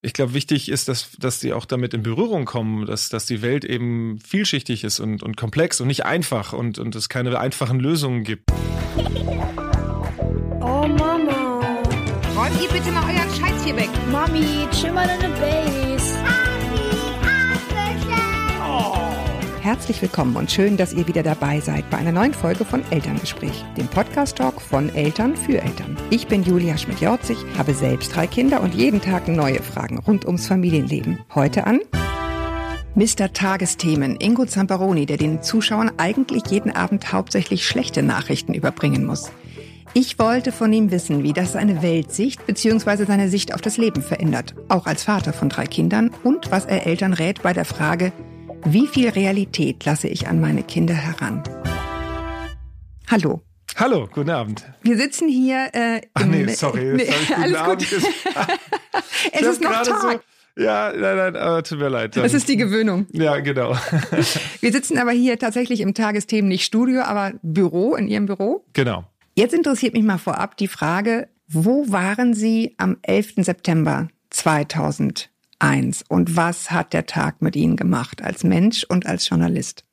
Ich glaube, wichtig ist, dass die auch damit in Berührung kommen, dass die Welt eben vielschichtig ist und komplex und nicht einfach und es keine einfachen Lösungen gibt. Oh Mama. Räumt ihr bitte mal euren Scheiß hier weg. Mami, chill mal deine Base. Herzlich willkommen und schön, dass ihr wieder dabei seid bei einer neuen Folge von Elterngespräch, dem Podcast-Talk von Eltern für Eltern. Ich bin Julia Schmidt-Jorzig, habe selbst 3 Kinder und jeden Tag neue Fragen rund ums Familienleben. Heute an Mr. Tagesthemen, Ingo Zamperoni, der den Zuschauern eigentlich jeden Abend hauptsächlich schlechte Nachrichten überbringen muss. Ich wollte von ihm wissen, wie das seine Weltsicht bzw. seine Sicht auf das Leben verändert, auch als Vater von 3 Kindern, und was er Eltern rät bei der Frage: Wie viel Realität lasse ich an meine Kinder heran? Hallo. Hallo, guten Abend. Wir sitzen hier alles Abend. Gut. Es ist noch Tag. Nein, tut mir leid. Das ist die Gewöhnung. Ja, genau. Wir sitzen aber hier tatsächlich im Tagesthemen, nicht Studio, aber Büro, in Ihrem Büro. Genau. Jetzt interessiert mich mal vorab die Frage, wo waren Sie am 11. September 2001? Und was hat der Tag mit Ihnen gemacht, als Mensch und als Journalist?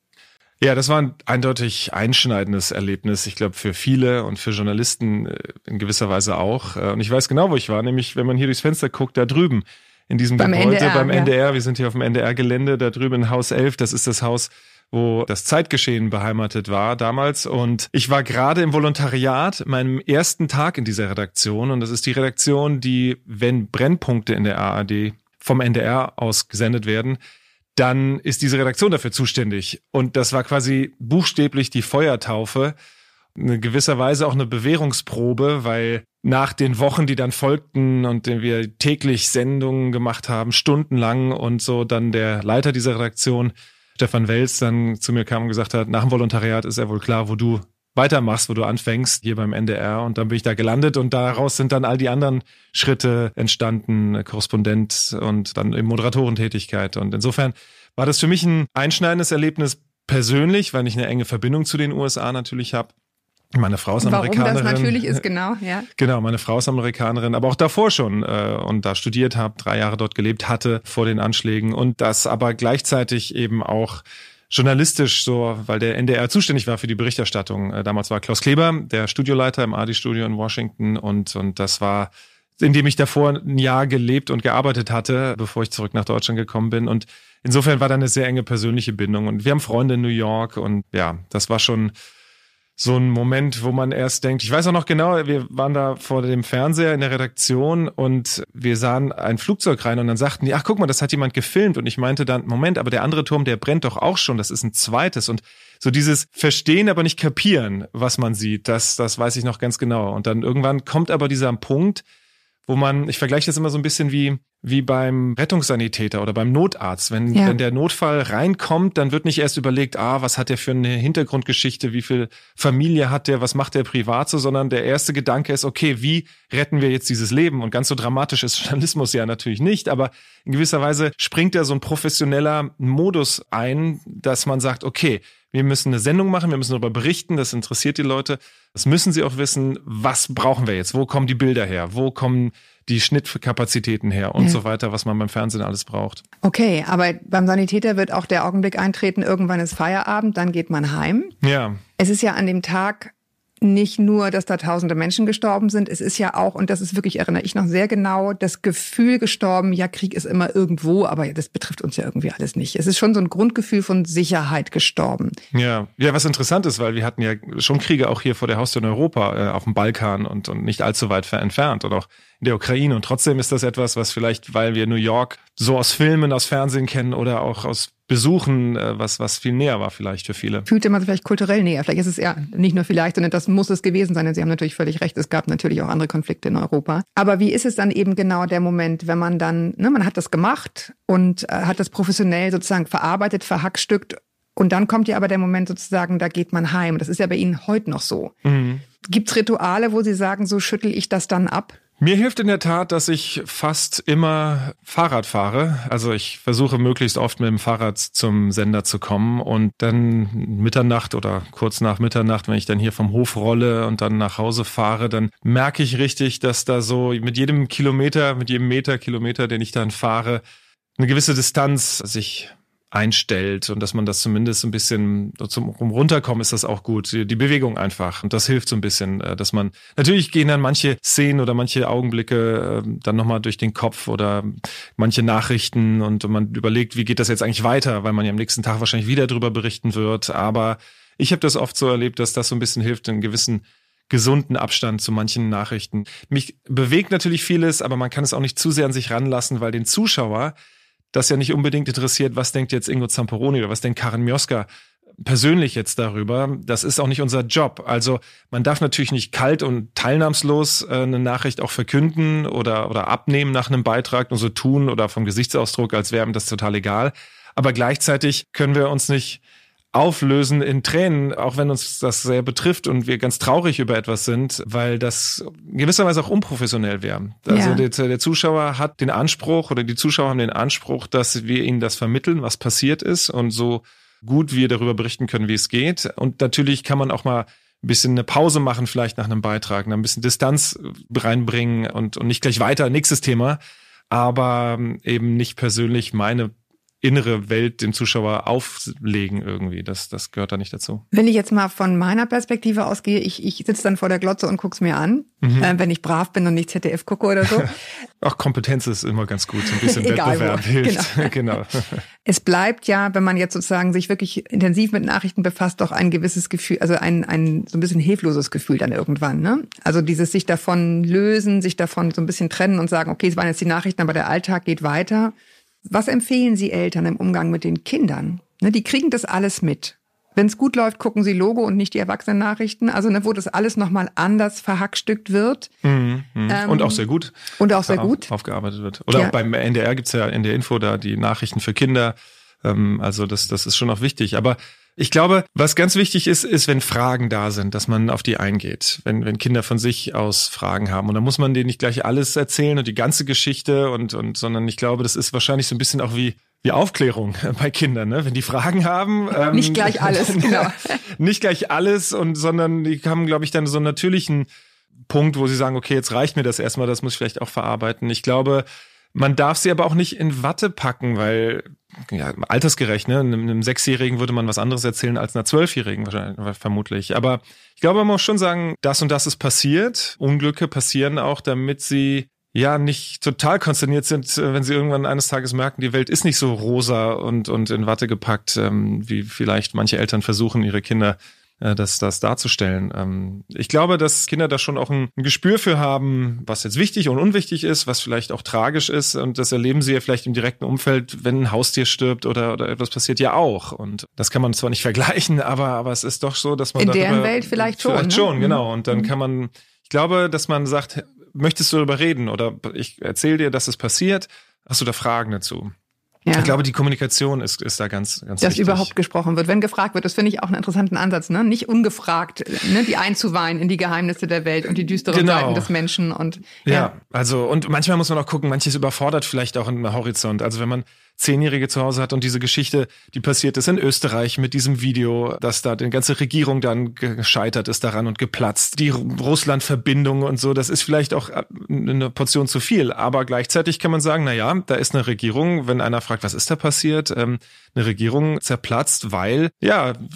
Ja, das war ein eindeutig einschneidendes Erlebnis, ich glaube für viele und für Journalisten in gewisser Weise auch. Und ich weiß genau, wo ich war, nämlich wenn man hier durchs Fenster guckt, da drüben in diesem Gebäude beim NDR. Wir sind hier auf dem NDR-Gelände, da drüben in Haus 11, das ist das Haus, wo das Zeitgeschehen beheimatet war damals. Und ich war gerade im Volontariat, meinem ersten Tag in dieser Redaktion. Und das ist die Redaktion, die, wenn Brennpunkte in der ARD vom NDR aus gesendet werden, dann ist diese Redaktion dafür zuständig. Und das war quasi buchstäblich die Feuertaufe, in gewisser Weise auch eine Bewährungsprobe, weil nach den Wochen, die dann folgten und denen wir täglich Sendungen gemacht haben, stundenlang und so, dann der Leiter dieser Redaktion, Stefan Wels, dann zu mir kam und gesagt hat, nach dem Volontariat ist ja wohl klar, wo du weitermachst, wo du anfängst, hier beim NDR. Und dann bin ich da gelandet und daraus sind dann all die anderen Schritte entstanden, Korrespondent und dann eben Moderatorentätigkeit. Und insofern war das für mich ein einschneidendes Erlebnis persönlich, weil ich eine enge Verbindung zu den USA natürlich habe. Meine Frau ist Amerikanerin. Warum das natürlich ist, genau, ja. Genau, meine Frau ist Amerikanerin, aber auch davor schon und da studiert habe, 3 Jahre dort gelebt hatte vor den Anschlägen und das aber gleichzeitig eben auch journalistisch so, weil der NDR zuständig war für die Berichterstattung. Damals war Klaus Kleber der Studioleiter im ARD-Studio in Washington und das war, in dem ich davor ein Jahr gelebt und gearbeitet hatte, bevor ich zurück nach Deutschland gekommen bin. Und insofern war da eine sehr enge persönliche Bindung. Und wir haben Freunde in New York und ja, das war schon so ein Moment, wo man erst denkt, ich weiß auch noch genau, wir waren da vor dem Fernseher in der Redaktion und wir sahen ein Flugzeug rein und dann sagten die, ach guck mal, das hat jemand gefilmt. Und ich meinte dann, Moment, aber der andere Turm, der brennt doch auch schon, das ist ein zweites. Und so dieses Verstehen, aber nicht kapieren, was man sieht, das weiß ich noch ganz genau. Und dann irgendwann kommt aber dieser Punkt, wo man, ich vergleiche das immer so ein bisschen wie beim Rettungssanitäter oder beim Notarzt. Wenn der Notfall reinkommt, dann wird nicht erst überlegt, was hat der für eine Hintergrundgeschichte, wie viel Familie hat der, was macht der privat so, sondern der erste Gedanke ist, okay, wie retten wir jetzt dieses Leben? Und ganz so dramatisch ist Journalismus ja natürlich nicht, aber in gewisser Weise springt da so ein professioneller Modus ein, dass man sagt, okay, wir müssen eine Sendung machen, wir müssen darüber berichten, das interessiert die Leute. Das müssen sie auch wissen, was brauchen wir jetzt? Wo kommen die Bilder her? Wo kommen die Schnittkapazitäten her und so weiter, was man beim Fernsehen alles braucht. Okay, aber beim Sanitäter wird auch der Augenblick eintreten, irgendwann ist Feierabend, dann geht man heim. Ja. Es ist ja an dem Tag nicht nur, dass da tausende Menschen gestorben sind, es ist ja auch, und das ist wirklich, erinnere ich noch sehr genau, das Gefühl gestorben, ja, Krieg ist immer irgendwo, aber das betrifft uns ja irgendwie alles nicht. Es ist schon so ein Grundgefühl von Sicherheit gestorben. Ja, was interessant ist, weil wir hatten ja schon Kriege auch hier vor der Haustür in Europa, auf dem Balkan und nicht allzu weit entfernt und auch in der Ukraine. Und trotzdem ist das etwas, was vielleicht, weil wir New York so aus Filmen, aus Fernsehen kennen oder auch aus Besuchen, was viel näher war vielleicht für viele. Fühlte man sich vielleicht kulturell näher. Vielleicht ist es ja nicht nur vielleicht, sondern das muss es gewesen sein. Und Sie haben natürlich völlig recht, es gab natürlich auch andere Konflikte in Europa. Aber wie ist es dann eben genau der Moment, wenn man dann, man hat das gemacht und hat das professionell sozusagen verarbeitet, verhackstückt. Und dann kommt ja aber der Moment sozusagen, da geht man heim. Das ist ja bei Ihnen heute noch so. Mhm. Gibt es Rituale, wo Sie sagen, so schüttel ich das dann ab? Mir hilft in der Tat, dass ich fast immer Fahrrad fahre. Also ich versuche möglichst oft mit dem Fahrrad zum Sender zu kommen und dann Mitternacht oder kurz nach Mitternacht, wenn ich dann hier vom Hof rolle und dann nach Hause fahre, dann merke ich richtig, dass da so mit jedem Kilometer, mit jedem Kilometer, den ich dann fahre, eine gewisse Distanz sich einstellt und dass man das zumindest ein bisschen zum Runterkommen ist das auch gut. Die Bewegung einfach. Und das hilft so ein bisschen, dass man, natürlich gehen dann manche Szenen oder manche Augenblicke dann nochmal durch den Kopf oder manche Nachrichten und man überlegt, wie geht das jetzt eigentlich weiter, weil man ja am nächsten Tag wahrscheinlich wieder drüber berichten wird. Aber ich habe das oft so erlebt, dass das so ein bisschen hilft, einen gewissen gesunden Abstand zu manchen Nachrichten. Mich bewegt natürlich vieles, aber man kann es auch nicht zu sehr an sich ranlassen, weil den Zuschauer das ja nicht unbedingt interessiert, was denkt jetzt Ingo Zamperoni oder was denkt Karin Mioska persönlich jetzt darüber. Das ist auch nicht unser Job. Also man darf natürlich nicht kalt und teilnahmslos eine Nachricht auch verkünden oder abnehmen nach einem Beitrag und so tun oder vom Gesichtsausdruck, als wäre ihm das total egal. Aber gleichzeitig können wir uns nicht auflösen in Tränen, auch wenn uns das sehr betrifft und wir ganz traurig über etwas sind, weil das gewisserweise auch unprofessionell wäre. Also der Zuschauer hat den Anspruch oder die Zuschauer haben den Anspruch, dass wir ihnen das vermitteln, was passiert ist und so gut wir darüber berichten können, wie es geht. Und natürlich kann man auch mal ein bisschen eine Pause machen, vielleicht nach einem Beitrag, ein bisschen Distanz reinbringen und nicht gleich weiter, nächstes Thema, aber eben nicht persönlich meine innere Welt dem Zuschauer auflegen irgendwie. Das gehört da nicht dazu. Wenn ich jetzt mal von meiner Perspektive ausgehe, ich sitze dann vor der Glotze und guck's mir an, wenn ich brav bin und nicht ZDF gucke oder so. Auch Kompetenz ist immer ganz gut, so ein bisschen Wettbewerb hilft. Genau. Es bleibt ja, wenn man jetzt sozusagen sich wirklich intensiv mit Nachrichten befasst, doch ein gewisses Gefühl, also ein so ein bisschen hilfloses Gefühl dann irgendwann, ne? Also dieses sich davon lösen, sich davon so ein bisschen trennen und sagen, okay, es waren jetzt die Nachrichten, aber der Alltag geht weiter. Was empfehlen Sie Eltern im Umgang mit den Kindern? Ne, die kriegen das alles mit. Wenn es gut läuft, gucken sie Logo und nicht die Erwachsenennachrichten. Also ne, wo das alles nochmal anders verhackstückt wird. Und auch sehr gut. Und auch sehr gut. Aufgearbeitet wird. Oder auch beim NDR gibt's ja in der Info da die Nachrichten für Kinder. Also das ist schon auch wichtig. Aber ich glaube, was ganz wichtig ist, wenn Fragen da sind, dass man auf die eingeht, wenn Kinder von sich aus Fragen haben. Und dann muss man denen nicht gleich alles erzählen und die ganze Geschichte sondern ich glaube, das ist wahrscheinlich so ein bisschen auch wie Aufklärung bei Kindern, ne? Wenn die Fragen haben. Nicht gleich alles, genau. Nicht gleich alles, sondern die haben, glaube ich, dann so einen natürlichen Punkt, wo sie sagen, okay, jetzt reicht mir das erstmal, das muss ich vielleicht auch verarbeiten. Ich glaube, man darf sie aber auch nicht in Watte packen, weil, ja, altersgerecht, ne? Einem 6-Jährigen würde man was anderes erzählen als einer 12-Jährigen wahrscheinlich, vermutlich. Aber ich glaube, man muss schon sagen, das und das ist passiert. Unglücke passieren auch, damit sie ja nicht total konsterniert sind, wenn sie irgendwann eines Tages merken, die Welt ist nicht so rosa und in Watte gepackt, wie vielleicht manche Eltern versuchen, ihre Kinder das darzustellen. Ich glaube, dass Kinder da schon auch ein Gespür für haben, was jetzt wichtig und unwichtig ist, was vielleicht auch tragisch ist. Und das erleben sie ja vielleicht im direkten Umfeld, wenn ein Haustier stirbt oder etwas passiert, ja auch. Und das kann man zwar nicht vergleichen, aber es ist doch so, dass man in deren Welt vielleicht schon. Schon, genau. Und dann kann man, ich glaube, dass man sagt, möchtest du darüber reden? Oder ich erzähle dir, dass es passiert. Hast du da Fragen dazu? Ja. Ich glaube, die Kommunikation ist da ganz wichtig. Dass überhaupt gesprochen wird, wenn gefragt wird. Das finde ich auch einen interessanten Ansatz, ne? Nicht ungefragt, ne? Die einzuweihen in die Geheimnisse der Welt und die düsteren Seiten des Menschen. Und also und manchmal muss man auch gucken, manches überfordert vielleicht auch einen Horizont. Also wenn man 10-Jährige zu Hause hat und diese Geschichte, die passiert ist in Österreich mit diesem Video, dass da die ganze Regierung dann gescheitert ist daran und geplatzt. Die Russland-Verbindung und so, das ist vielleicht auch eine Portion zu viel. Aber gleichzeitig kann man sagen, da ist eine Regierung, wenn einer fragt, was ist da passiert, eine Regierung zerplatzt, weil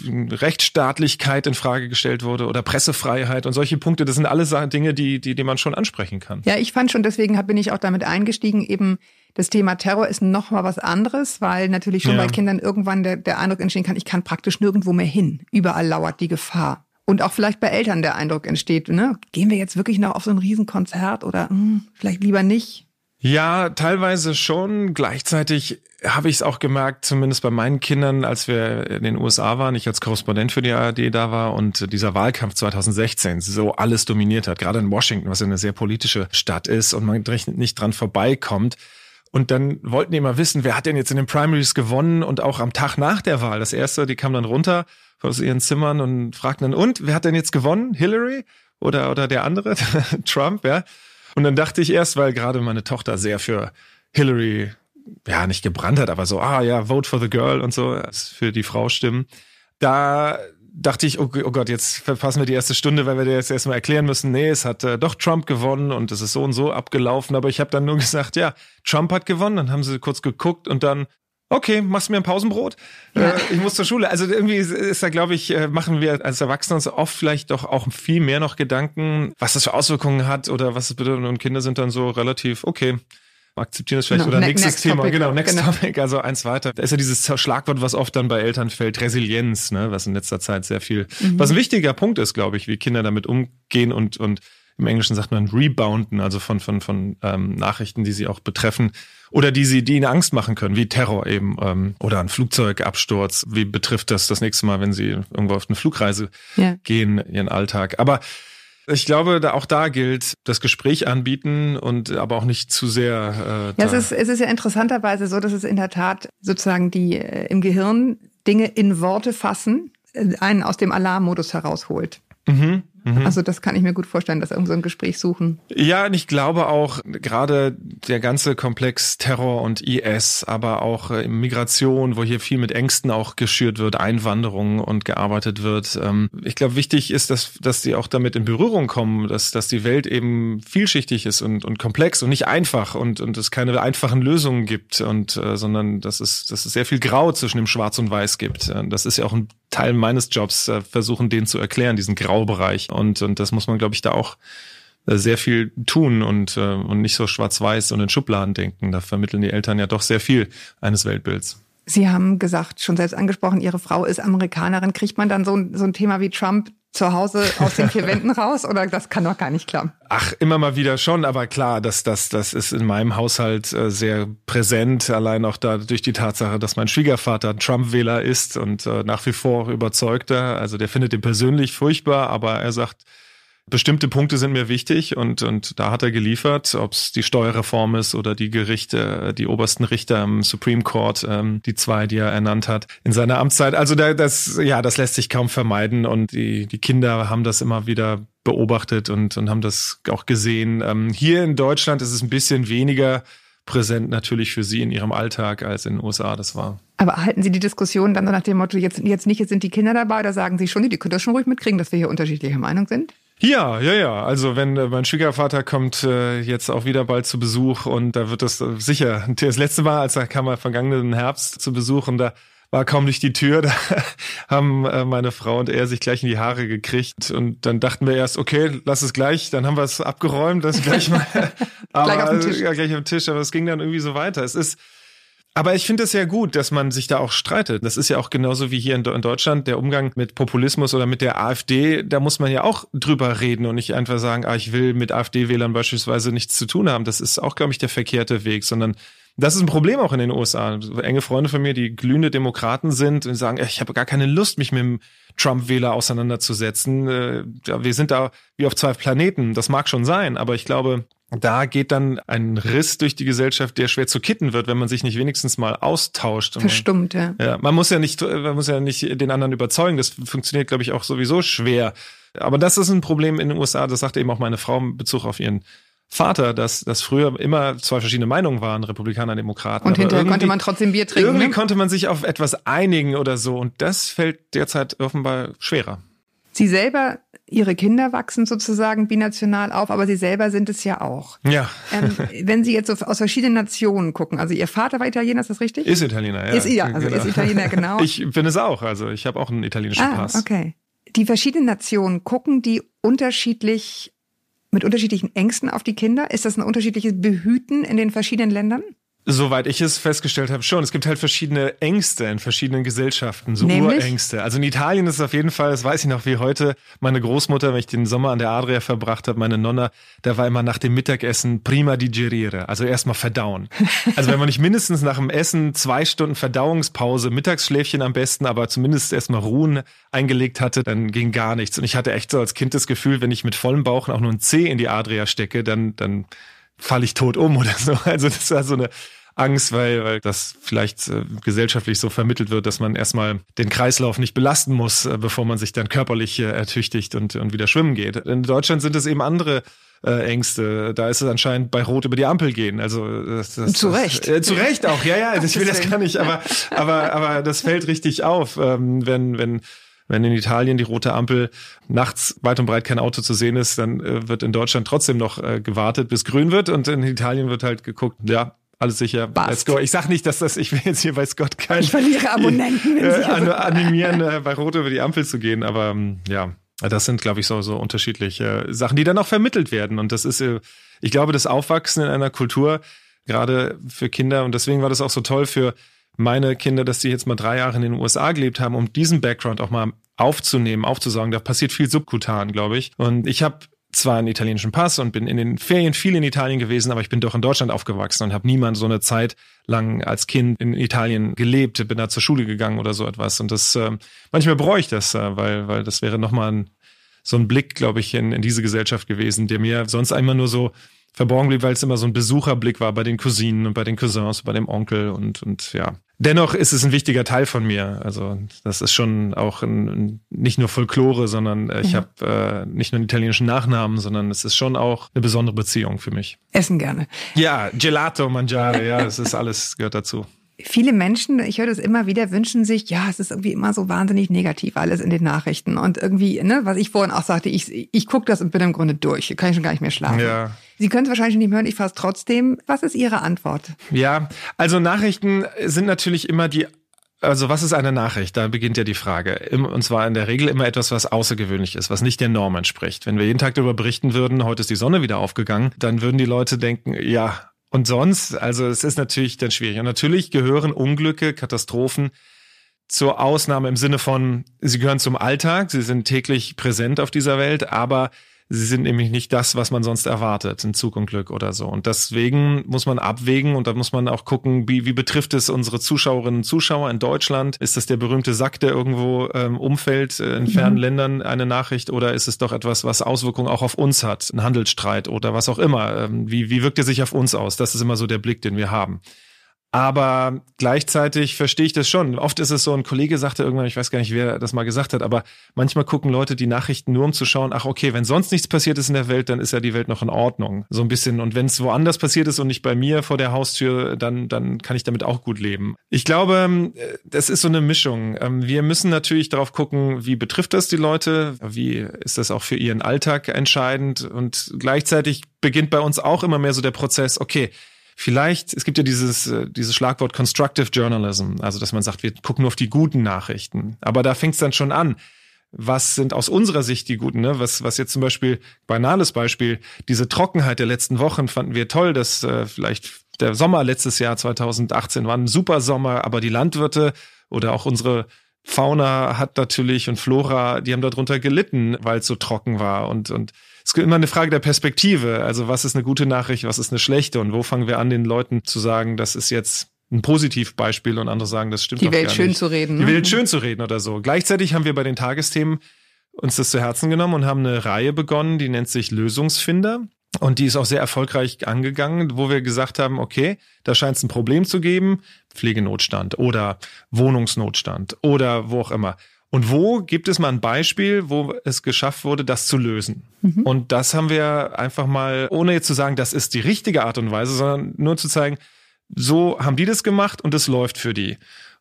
Rechtsstaatlichkeit in Frage gestellt wurde oder Pressefreiheit und solche Punkte, das sind alles Dinge, die man schon ansprechen kann. Ja, ich fand schon, deswegen bin ich auch damit eingestiegen, eben das Thema Terror ist noch mal was anderes, weil natürlich schon bei Kindern irgendwann der Eindruck entstehen kann, ich kann praktisch nirgendwo mehr hin. Überall lauert die Gefahr. Und auch vielleicht bei Eltern der Eindruck entsteht, ne? Gehen wir jetzt wirklich noch auf so ein Riesenkonzert oder vielleicht lieber nicht? Ja, teilweise schon. Gleichzeitig habe ich es auch gemerkt, zumindest bei meinen Kindern, als wir in den USA waren, ich als Korrespondent für die ARD da war und dieser Wahlkampf 2016 so alles dominiert hat, gerade in Washington, was eine sehr politische Stadt ist und man nicht dran vorbeikommt. Und dann wollten die immer wissen, wer hat denn jetzt in den Primaries gewonnen und auch am Tag nach der Wahl. Das erste, die kamen dann runter aus ihren Zimmern und fragten dann, und wer hat denn jetzt gewonnen? Hillary oder der andere? Trump, ja. Und dann dachte ich erst, weil gerade meine Tochter sehr für Hillary, ja, nicht gebrannt hat, aber so, vote for the girl und so, für die Frau stimmen. Da dachte ich, oh Gott, jetzt verpassen wir die erste Stunde, weil wir dir jetzt erstmal erklären müssen, nee, es hat doch Trump gewonnen und es ist so und so abgelaufen. Aber ich habe dann nur gesagt, ja, Trump hat gewonnen. Dann haben sie kurz geguckt und dann, okay, machst du mir ein Pausenbrot? Ja. Ich muss zur Schule. Also irgendwie ist da, glaube ich, machen wir als Erwachsene uns oft vielleicht doch auch viel mehr noch Gedanken, was das für Auswirkungen hat oder was es bedeutet. Und Kinder sind dann so relativ, okay, akzeptieren das vielleicht. Genau. Oder nächstes Thema. Topic. Genau, Topic, also eins weiter. Da ist ja dieses Schlagwort, was oft dann bei Eltern fällt, Resilienz, ne? Was in letzter Zeit sehr viel, was ein wichtiger Punkt ist, glaube ich, wie Kinder damit umgehen und im Englischen sagt man rebounden, also von Nachrichten, die sie auch betreffen oder die ihnen Angst machen können, wie Terror eben oder ein Flugzeugabsturz. Wie betrifft das nächste Mal, wenn sie irgendwo auf eine Flugreise gehen, ihren Alltag. Aber ich glaube, auch da gilt, das Gespräch anbieten und aber auch nicht zu sehr. Es ist ja interessanterweise so, dass es in der Tat sozusagen die im Gehirn Dinge in Worte fassen, einen aus dem Alarmmodus herausholt. Mhm. Also das kann ich mir gut vorstellen, dass irgend so ein Gespräch suchen. Ja, und ich glaube auch gerade der ganze Komplex Terror und IS, aber auch Migration, wo hier viel mit Ängsten auch geschürt wird, Einwanderung und gearbeitet wird. Ich glaube, wichtig ist, dass die auch damit in Berührung kommen, dass die Welt eben vielschichtig ist und komplex und nicht einfach und es keine einfachen Lösungen gibt, sondern dass es sehr viel Grau zwischen dem Schwarz und Weiß gibt. Das ist ja auch ein Teil meines Jobs, versuchen, denen zu erklären, diesen Graubereich. Und das muss man, glaube ich, da auch sehr viel tun und nicht so schwarz-weiß und in Schubladen denken. Da vermitteln die Eltern ja doch sehr viel eines Weltbilds. Sie haben gesagt, schon selbst angesprochen, Ihre Frau ist Amerikanerin. Kriegt man dann so ein Thema wie Trump zu Hause aus den vier Wänden raus? Oder das kann doch gar nicht klappen? Ach, immer mal wieder schon. Aber klar, das ist in meinem Haushalt sehr präsent. Allein auch durch die Tatsache, dass mein Schwiegervater ein Trump-Wähler ist und nach wie vor überzeugter. Also der findet ihn persönlich furchtbar, aber er sagt, bestimmte Punkte sind mir wichtig und da hat er geliefert, ob es die Steuerreform ist oder die Gerichte, die obersten Richter im Supreme Court, die zwei, die er ernannt hat in seiner Amtszeit. Also das lässt sich kaum vermeiden und die Kinder haben das immer wieder beobachtet und haben das auch gesehen. Hier in Deutschland ist es ein bisschen weniger präsent natürlich für sie in ihrem Alltag als in den USA das war. Aber halten Sie die Diskussion dann nach dem Motto, jetzt nicht, jetzt sind die Kinder dabei, oder sagen Sie schon, die können das schon ruhig mitkriegen, dass wir hier unterschiedlicher Meinung sind? Ja. Also wenn mein Schwiegervater kommt jetzt auch wieder bald zu Besuch und da wird das sicher, das letzte Mal, als er kam er vergangenen Herbst zu Besuch und da war kaum durch die Tür, da haben meine Frau und er sich gleich in die Haare gekriegt und dann dachten wir erst, okay, lass es gleich, dann haben wir es abgeräumt, das gleich mal gleich auf den Tisch, aber es ging dann irgendwie so weiter. Aber ich finde es ja gut, dass man sich da auch streitet. Das ist ja auch genauso wie hier in Deutschland der Umgang mit Populismus oder mit der AfD. Da muss man ja auch drüber reden und nicht einfach sagen, ich will mit AfD-Wählern beispielsweise nichts zu tun haben. Das ist auch, glaube ich, der verkehrte Weg, sondern das ist ein Problem auch in den USA. Enge Freunde von mir, die glühende Demokraten sind und sagen, ich habe gar keine Lust, mich mit dem Trump-Wähler auseinanderzusetzen. Wir sind da wie auf zwei Planeten. Das mag schon sein, aber ich glaube, da geht dann ein Riss durch die Gesellschaft, der schwer zu kitten wird, wenn man sich nicht wenigstens mal austauscht. Verstummt, ja. Man muss ja nicht den anderen überzeugen. Das funktioniert, glaube ich, auch sowieso schwer. Aber das ist ein Problem in den USA. Das sagte eben auch meine Frau in Bezug auf ihren Vater, dass früher immer zwei verschiedene Meinungen waren, Republikaner, Demokraten. Und hinterher konnte man trotzdem Bier trinken. Irgendwie konnte man sich auf etwas einigen oder so. Und das fällt derzeit offenbar schwerer. Sie selber, Ihre Kinder wachsen sozusagen binational auf, aber Sie selber sind es ja auch. Ja. Wenn Sie jetzt so aus verschiedenen Nationen gucken, also Ihr Vater war Italiener, ist das richtig? Ist Italiener, ja. Ist Italiener, genau. Ich bin es auch, also ich habe auch einen italienischen Pass. Okay. Die verschiedenen Nationen gucken, die unterschiedlich, mit unterschiedlichen Ängsten auf die Kinder. Ist das ein unterschiedliches Behüten in den verschiedenen Ländern? Soweit ich es festgestellt habe, schon. Es gibt halt verschiedene Ängste in verschiedenen Gesellschaften, so Urängste. Also in Italien ist es auf jeden Fall, das weiß ich noch wie heute, meine Großmutter, wenn ich den Sommer an der Adria verbracht habe, meine Nonna, da war immer nach dem Mittagessen prima digerire, also erstmal verdauen. Also wenn man nicht mindestens nach dem Essen 2 Stunden Verdauungspause, Mittagsschläfchen am besten, aber zumindest erstmal Ruhen eingelegt hatte, dann ging gar nichts. Und ich hatte echt so als Kind das Gefühl, wenn ich mit vollem Bauch auch nur ein Zeh in die Adria stecke, dann falle ich tot um oder so. Also das war so eine Angst, weil das vielleicht gesellschaftlich so vermittelt wird, dass man erstmal den Kreislauf nicht belasten muss, bevor man sich dann körperlich ertüchtigt und wieder schwimmen geht. In Deutschland sind es eben andere Ängste. Da ist es anscheinend bei Rot über die Ampel gehen. Also zu Recht. Zu Recht auch, ja, ich will das gar nicht, aber das fällt richtig auf, wenn in Italien die rote Ampel nachts weit und breit kein Auto zu sehen ist, dann wird in Deutschland trotzdem noch gewartet, bis grün wird, und in Italien wird halt geguckt, ja, alles sicher, let's go. Ich sag nicht, dass das, ich will jetzt hier, weiß Gott, keinen Abonnenten animieren, bei Rot über die Ampel zu gehen, aber ja, das sind, glaube ich, so unterschiedliche Sachen, die dann auch vermittelt werden, und das ist, ich glaube, das Aufwachsen in einer Kultur, gerade für Kinder, und deswegen war das auch so toll für meine Kinder, dass die jetzt mal 3 Jahre in den USA gelebt haben, um diesen Background auch mal aufzunehmen, aufzusagen. Da passiert viel subkutan, glaube ich. Und ich habe zwar einen italienischen Pass und bin in den Ferien viel in Italien gewesen, aber ich bin doch in Deutschland aufgewachsen und habe niemand so eine Zeit lang als Kind in Italien gelebt, bin da zur Schule gegangen oder so etwas. Und das manchmal bräuchte ich das, weil das wäre nochmal so ein Blick, glaube ich, in diese Gesellschaft gewesen, der mir sonst einmal nur so verborgen blieb, weil es immer so ein Besucherblick war bei den Cousinen und bei den Cousins, bei dem Onkel und ja. Dennoch ist es ein wichtiger Teil von mir. Also das ist schon auch nicht nur Folklore, sondern ich habe nicht nur einen italienischen Nachnamen, sondern es ist schon auch eine besondere Beziehung für mich. Essen gerne. Ja, Gelato, Mangiare, ja, das ist alles, gehört dazu. Viele Menschen, ich höre das immer wieder, wünschen sich, ja, es ist irgendwie immer so wahnsinnig negativ alles in den Nachrichten. Und irgendwie, ne, was ich vorhin auch sagte, ich gucke das und bin im Grunde durch. Hier kann ich schon gar nicht mehr schlafen. Ja. Sie können es wahrscheinlich nicht mehr hören, ich fasse trotzdem. Was ist Ihre Antwort? Ja, also Nachrichten sind natürlich immer also was ist eine Nachricht? Da beginnt ja die Frage. Und zwar in der Regel immer etwas, was außergewöhnlich ist, was nicht der Norm entspricht. Wenn wir jeden Tag darüber berichten würden, heute ist die Sonne wieder aufgegangen, dann würden die Leute denken, ja, und sonst, also es ist natürlich dann schwierig. Und natürlich gehören Unglücke, Katastrophen zur Ausnahme im Sinne von, sie gehören zum Alltag, sie sind täglich präsent auf dieser Welt, aber sie sind nämlich nicht das, was man sonst erwartet, ein Zug und Glück oder so. Und deswegen muss man abwägen und da muss man auch gucken, wie betrifft es unsere Zuschauerinnen und Zuschauer in Deutschland? Ist das der berühmte Sack, der irgendwo umfällt in fernen Ländern, eine Nachricht, oder ist es doch etwas, was Auswirkungen auch auf uns hat, ein Handelsstreit oder was auch immer? Wie wirkt er sich auf uns aus? Das ist immer so der Blick, den wir haben. Aber gleichzeitig verstehe ich das schon. Oft ist es so, ein Kollege sagte irgendwann, ich weiß gar nicht, wer das mal gesagt hat, aber manchmal gucken Leute die Nachrichten nur, um zu schauen, ach okay, wenn sonst nichts passiert ist in der Welt, dann ist ja die Welt noch in Ordnung. So ein bisschen. Und wenn es woanders passiert ist und nicht bei mir vor der Haustür, dann kann ich damit auch gut leben. Ich glaube, das ist so eine Mischung. Wir müssen natürlich darauf gucken, wie betrifft das die Leute? Wie ist das auch für ihren Alltag entscheidend? Und gleichzeitig beginnt bei uns auch immer mehr so der Prozess, okay, vielleicht, es gibt ja dieses Schlagwort Constructive Journalism, also dass man sagt, wir gucken nur auf die guten Nachrichten. Aber da fängt es dann schon an. Was sind aus unserer Sicht die guten, ne? Was jetzt zum Beispiel, banales Beispiel, diese Trockenheit der letzten Wochen fanden wir toll, dass vielleicht der Sommer letztes Jahr 2018 war ein super Sommer, aber die Landwirte oder auch unsere Fauna hat natürlich und Flora, die haben darunter gelitten, weil es so trocken war und es ist immer eine Frage der Perspektive, also was ist eine gute Nachricht, was ist eine schlechte und wo fangen wir an, den Leuten zu sagen, das ist jetzt ein Positivbeispiel und andere sagen, das stimmt doch gar nicht. Die Welt schön zu reden. Die Welt schön zu reden oder so. Gleichzeitig haben wir bei den Tagesthemen uns das zu Herzen genommen und haben eine Reihe begonnen, die nennt sich Lösungsfinder. Und die ist auch sehr erfolgreich angegangen, wo wir gesagt haben, okay, da scheint es ein Problem zu geben, Pflegenotstand oder Wohnungsnotstand oder wo auch immer. Und wo gibt es mal ein Beispiel, wo es geschafft wurde, das zu lösen? Mhm. Und das haben wir einfach mal, ohne jetzt zu sagen, das ist die richtige Art und Weise, sondern nur zu zeigen, so haben die das gemacht und es läuft für die.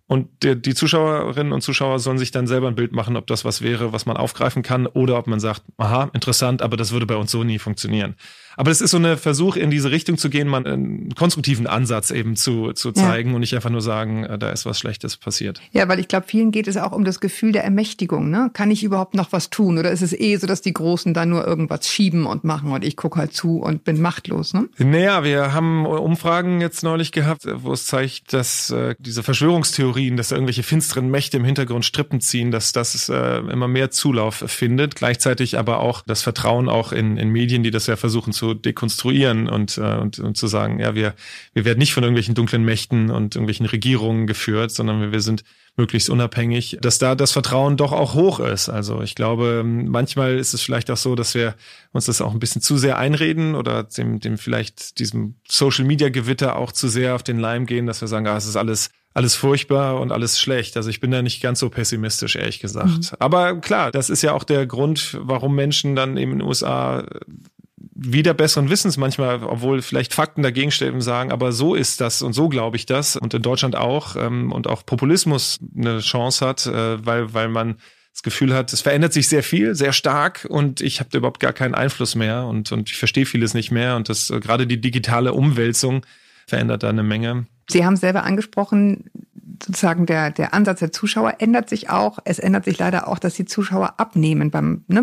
Und die Zuschauerinnen und Zuschauer sollen sich dann selber ein Bild machen, ob das was wäre, was man aufgreifen kann oder ob man sagt, aha, interessant, aber das würde bei uns so nie funktionieren. Aber das ist so ein Versuch, in diese Richtung zu gehen, mal einen konstruktiven Ansatz eben zu zeigen und nicht einfach nur sagen, da ist was Schlechtes passiert. Ja, weil ich glaube, vielen geht es auch um das Gefühl der Ermächtigung, ne? Kann ich überhaupt noch was tun? Oder ist es so, dass die Großen dann nur irgendwas schieben und machen und ich gucke halt zu und bin machtlos, ne? Naja, wir haben Umfragen jetzt neulich gehabt, wo es zeigt, dass diese Verschwörungstheorie, dass da irgendwelche finsteren Mächte im Hintergrund Strippen ziehen, dass das immer mehr Zulauf findet. Gleichzeitig aber auch das Vertrauen auch in Medien, die das ja versuchen zu dekonstruieren und zu sagen, ja, wir werden nicht von irgendwelchen dunklen Mächten und irgendwelchen Regierungen geführt, sondern wir sind möglichst unabhängig, dass da das Vertrauen doch auch hoch ist. Also ich glaube, manchmal ist es vielleicht auch so, dass wir uns das auch ein bisschen zu sehr einreden oder dem vielleicht diesem Social-Media-Gewitter auch zu sehr auf den Leim gehen, dass wir sagen, es ist alles furchtbar und alles schlecht. Also ich bin da nicht ganz so pessimistisch, ehrlich gesagt. Mhm. Aber klar, das ist ja auch der Grund, warum Menschen dann eben in den USA wieder besseren Wissens manchmal, obwohl vielleicht Fakten dagegen stehen, sagen, aber so ist das und so glaube ich das und in Deutschland auch und auch Populismus eine Chance hat, weil man das Gefühl hat, es verändert sich sehr viel, sehr stark und ich habe da überhaupt gar keinen Einfluss mehr und ich verstehe vieles nicht mehr und das gerade die digitale Umwälzung verändert da eine Menge. Sie haben selber angesprochen, sozusagen der Ansatz der Zuschauer ändert sich auch. Es ändert sich leider auch, dass die Zuschauer abnehmen,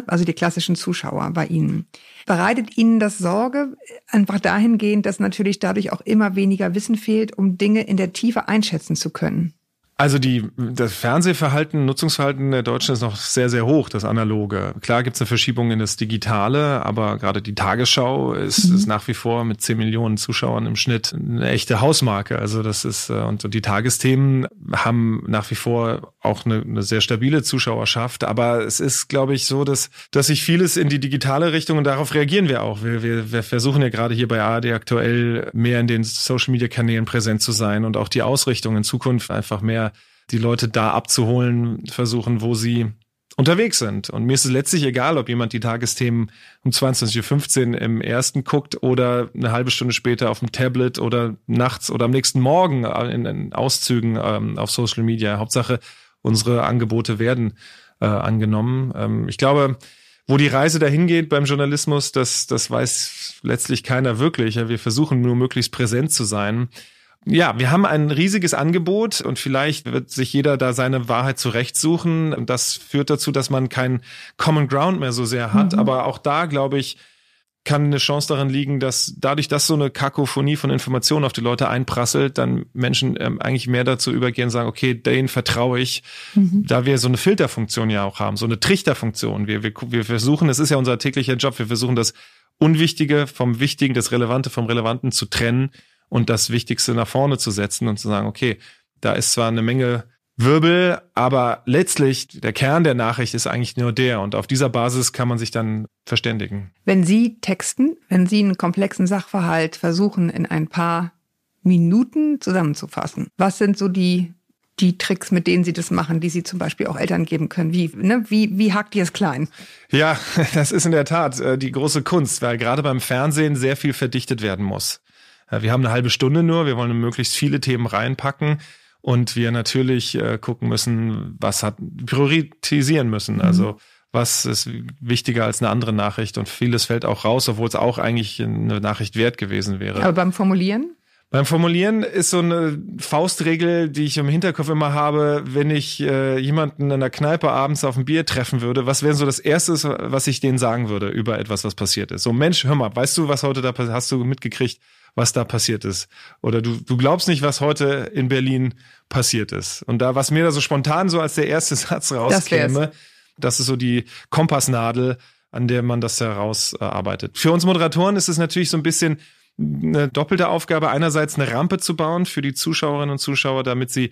also die klassischen Zuschauer bei Ihnen. Bereitet Ihnen das Sorge einfach dahingehend, dass natürlich dadurch auch immer weniger Wissen fehlt, um Dinge in der Tiefe einschätzen zu können? Also das Fernsehverhalten, Nutzungsverhalten der Deutschen ist noch sehr, sehr hoch, das Analoge. Klar gibt's eine Verschiebung in das Digitale, aber gerade die Tagesschau ist nach wie vor mit 10 Millionen Zuschauern im Schnitt eine echte Hausmarke. Also das ist, und die Tagesthemen haben nach wie vor auch eine sehr stabile Zuschauerschaft. Aber es ist, glaube ich, so, dass sich vieles in die digitale Richtung und darauf reagieren wir auch. Wir versuchen ja gerade hier bei ARD aktuell mehr in den Social-Media-Kanälen präsent zu sein und auch die Ausrichtung in Zukunft einfach mehr die Leute da abzuholen, versuchen, wo sie unterwegs sind. Und mir ist es letztlich egal, ob jemand die Tagesthemen um 22.15 Uhr im Ersten guckt oder eine halbe Stunde später auf dem Tablet oder nachts oder am nächsten Morgen in Auszügen auf Social Media. Hauptsache, unsere Angebote werden angenommen. Ich glaube, wo die Reise dahin geht beim Journalismus, das weiß letztlich keiner wirklich. Ja, wir versuchen nur möglichst präsent zu sein. Ja, wir haben ein riesiges Angebot und vielleicht wird sich jeder da seine Wahrheit zurechtsuchen. Und das führt dazu, dass man keinen Common Ground mehr so sehr hat. Aber auch da, glaube ich, kann eine Chance darin liegen, dass dadurch, dass so eine Kakophonie von Informationen auf die Leute einprasselt, dann Menschen eigentlich mehr dazu übergehen und sagen, okay, denen vertraue ich. Da wir so eine Filterfunktion ja auch haben, so eine Trichterfunktion. Wir versuchen, das ist ja unser täglicher Job, wir versuchen das Unwichtige vom Wichtigen, das Relevante vom Relevanten zu trennen. Und das Wichtigste nach vorne zu setzen und zu sagen, okay, da ist zwar eine Menge Wirbel, aber letztlich der Kern der Nachricht ist eigentlich nur der. Und auf dieser Basis kann man sich dann verständigen. Wenn Sie texten, wenn Sie einen komplexen Sachverhalt versuchen, in ein paar Minuten zusammenzufassen, was sind so die Tricks, mit denen Sie das machen, die Sie zum Beispiel auch Eltern geben können? Wie hackt ihr es klein? Ja, das ist in der Tat die große Kunst, weil gerade beim Fernsehen sehr viel verdichtet werden muss. Wir haben eine halbe Stunde nur, wir wollen möglichst viele Themen reinpacken und wir natürlich gucken müssen, priorisieren müssen. Also was ist wichtiger als eine andere Nachricht und vieles fällt auch raus, obwohl es auch eigentlich eine Nachricht wert gewesen wäre. Aber beim Formulieren? Beim Formulieren ist so eine Faustregel, die ich im Hinterkopf immer habe, wenn ich jemanden in einer Kneipe abends auf ein Bier treffen würde, was wäre so das Erste, was ich denen sagen würde über etwas, was passiert ist? So, Mensch, hör mal, weißt du, was heute da passiert? Hast du mitgekriegt, was da passiert ist? Oder du glaubst nicht, was heute in Berlin passiert ist. Und da, was mir da so spontan so als der erste Satz rauskäme, das ist so die Kompassnadel, an der man das herausarbeitet. Für uns Moderatoren ist es natürlich so ein bisschen eine doppelte Aufgabe, einerseits eine Rampe zu bauen für die Zuschauerinnen und Zuschauer, damit sie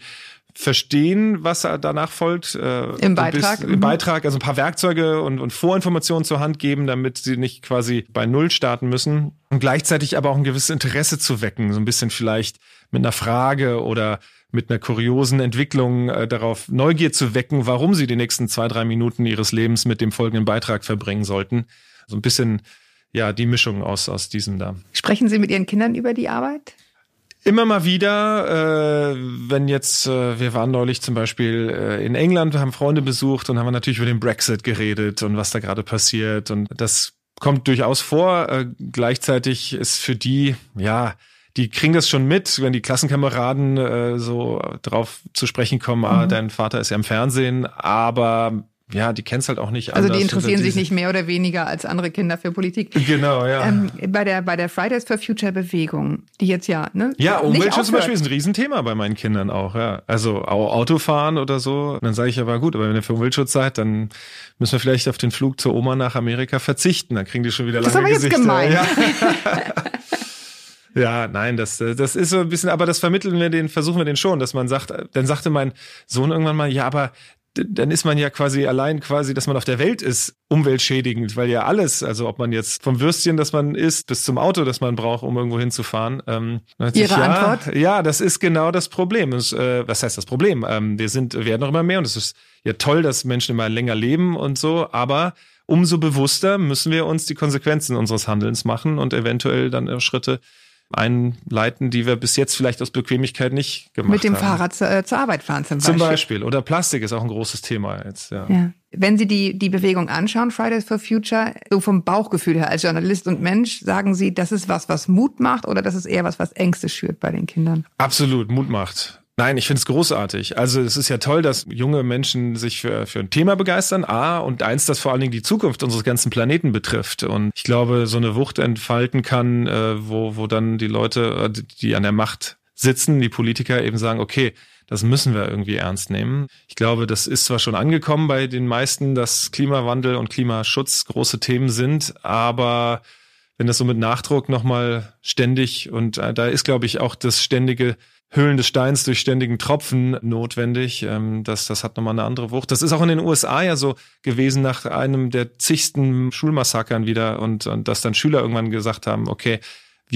verstehen, was danach folgt. Im Beitrag, also ein paar Werkzeuge und Vorinformationen zur Hand geben, damit sie nicht quasi bei Null starten müssen. Und gleichzeitig aber auch ein gewisses Interesse zu wecken, so ein bisschen vielleicht mit einer Frage oder mit einer kuriosen Entwicklung darauf Neugier zu wecken, warum sie die nächsten 2-3 Minuten ihres Lebens mit dem folgenden Beitrag verbringen sollten. So ein bisschen, ja, die Mischung aus diesem da. Sprechen Sie mit Ihren Kindern über die Arbeit? Immer mal wieder, wenn jetzt, wir waren neulich zum Beispiel in England, haben Freunde besucht und haben natürlich über den Brexit geredet und was da gerade passiert und das kommt durchaus vor. Gleichzeitig ist für die, ja, die kriegen das schon mit, wenn die Klassenkameraden so drauf zu sprechen kommen, dein Vater ist ja im Fernsehen, aber ja, die kennen's halt auch nicht anders. Also die interessieren sich nicht mehr oder weniger als andere Kinder für Politik. Genau, ja. Bei der Fridays for Future Bewegung, die jetzt ja, Umweltschutz zum Beispiel ist ein Riesenthema bei meinen Kindern auch, ja. Also Autofahren oder so. Und dann sage ich aber gut, aber wenn ihr für Umweltschutz seid, dann müssen wir vielleicht auf den Flug zur Oma nach Amerika verzichten. Dann kriegen die schon wieder lange Gesichter. Das ist aber jetzt gemein. Ja. Ja, nein, das ist so ein bisschen, aber das versuchen wir denen schon, dass man sagt, dann sagte mein Sohn irgendwann mal, ja, aber dann ist man ja allein, dass man auf der Welt ist, umweltschädigend, weil ja alles, also ob man jetzt vom Würstchen, das man isst, bis zum Auto, das man braucht, um irgendwo hinzufahren. Ihre Antwort? Ja, das ist genau das Problem. Was heißt das Problem? Wir werden noch immer mehr und es ist ja toll, dass Menschen immer länger leben und so, aber umso bewusster müssen wir uns die Konsequenzen unseres Handelns machen und eventuell dann Schritte einleiten, die wir bis jetzt vielleicht aus Bequemlichkeit nicht gemacht haben. Mit dem Fahrrad zur Arbeit fahren zum Beispiel. Zum Beispiel. Oder Plastik ist auch ein großes Thema jetzt. Ja. Wenn Sie die Bewegung anschauen, Fridays for Future, so vom Bauchgefühl her als Journalist und Mensch, sagen Sie, das ist was Mut macht oder das ist eher was Ängste schürt bei den Kindern? Absolut, Mut macht. Nein, ich finde es großartig. Also es ist ja toll, dass junge Menschen sich für ein Thema begeistern. Und eins, das vor allen Dingen die Zukunft unseres ganzen Planeten betrifft. Und ich glaube, so eine Wucht entfalten kann, wo dann die Leute, die an der Macht sitzen, die Politiker eben sagen, okay, das müssen wir irgendwie ernst nehmen. Ich glaube, das ist zwar schon angekommen bei den meisten, dass Klimawandel und Klimaschutz große Themen sind, aber wenn das so mit Nachdruck nochmal ständig, und da ist, glaube ich, auch das ständige Höhlen des Steins durch ständigen Tropfen notwendig. Das hat nochmal eine andere Wucht. Das ist auch in den USA ja so gewesen nach einem der zigsten Schulmassakern wieder und dass dann Schüler irgendwann gesagt haben, okay,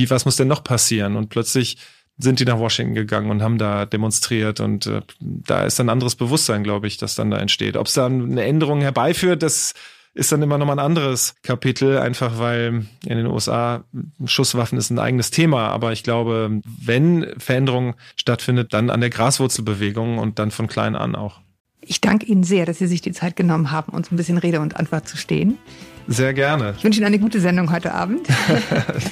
was muss denn noch passieren? Und plötzlich sind die nach Washington gegangen und haben da demonstriert und da ist ein anderes Bewusstsein, glaube ich, das dann da entsteht. Ob es dann eine Änderung herbeiführt, das ist dann immer nochmal ein anderes Kapitel, einfach weil in den USA Schusswaffen ist ein eigenes Thema. Aber ich glaube, wenn Veränderung stattfindet, dann an der Graswurzelbewegung und dann von klein an auch. Ich danke Ihnen sehr, dass Sie sich die Zeit genommen haben, uns ein bisschen Rede und Antwort zu stehen. Sehr gerne. Ich wünsche Ihnen eine gute Sendung heute Abend.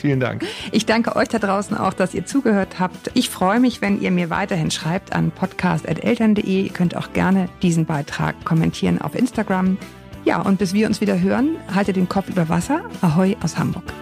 Vielen Dank. Ich danke euch da draußen auch, dass ihr zugehört habt. Ich freue mich, wenn ihr mir weiterhin schreibt an podcast@eltern.de. Ihr könnt auch gerne diesen Beitrag kommentieren auf Instagram. Ja, und bis wir uns wieder hören, haltet den Kopf über Wasser. Ahoi aus Hamburg.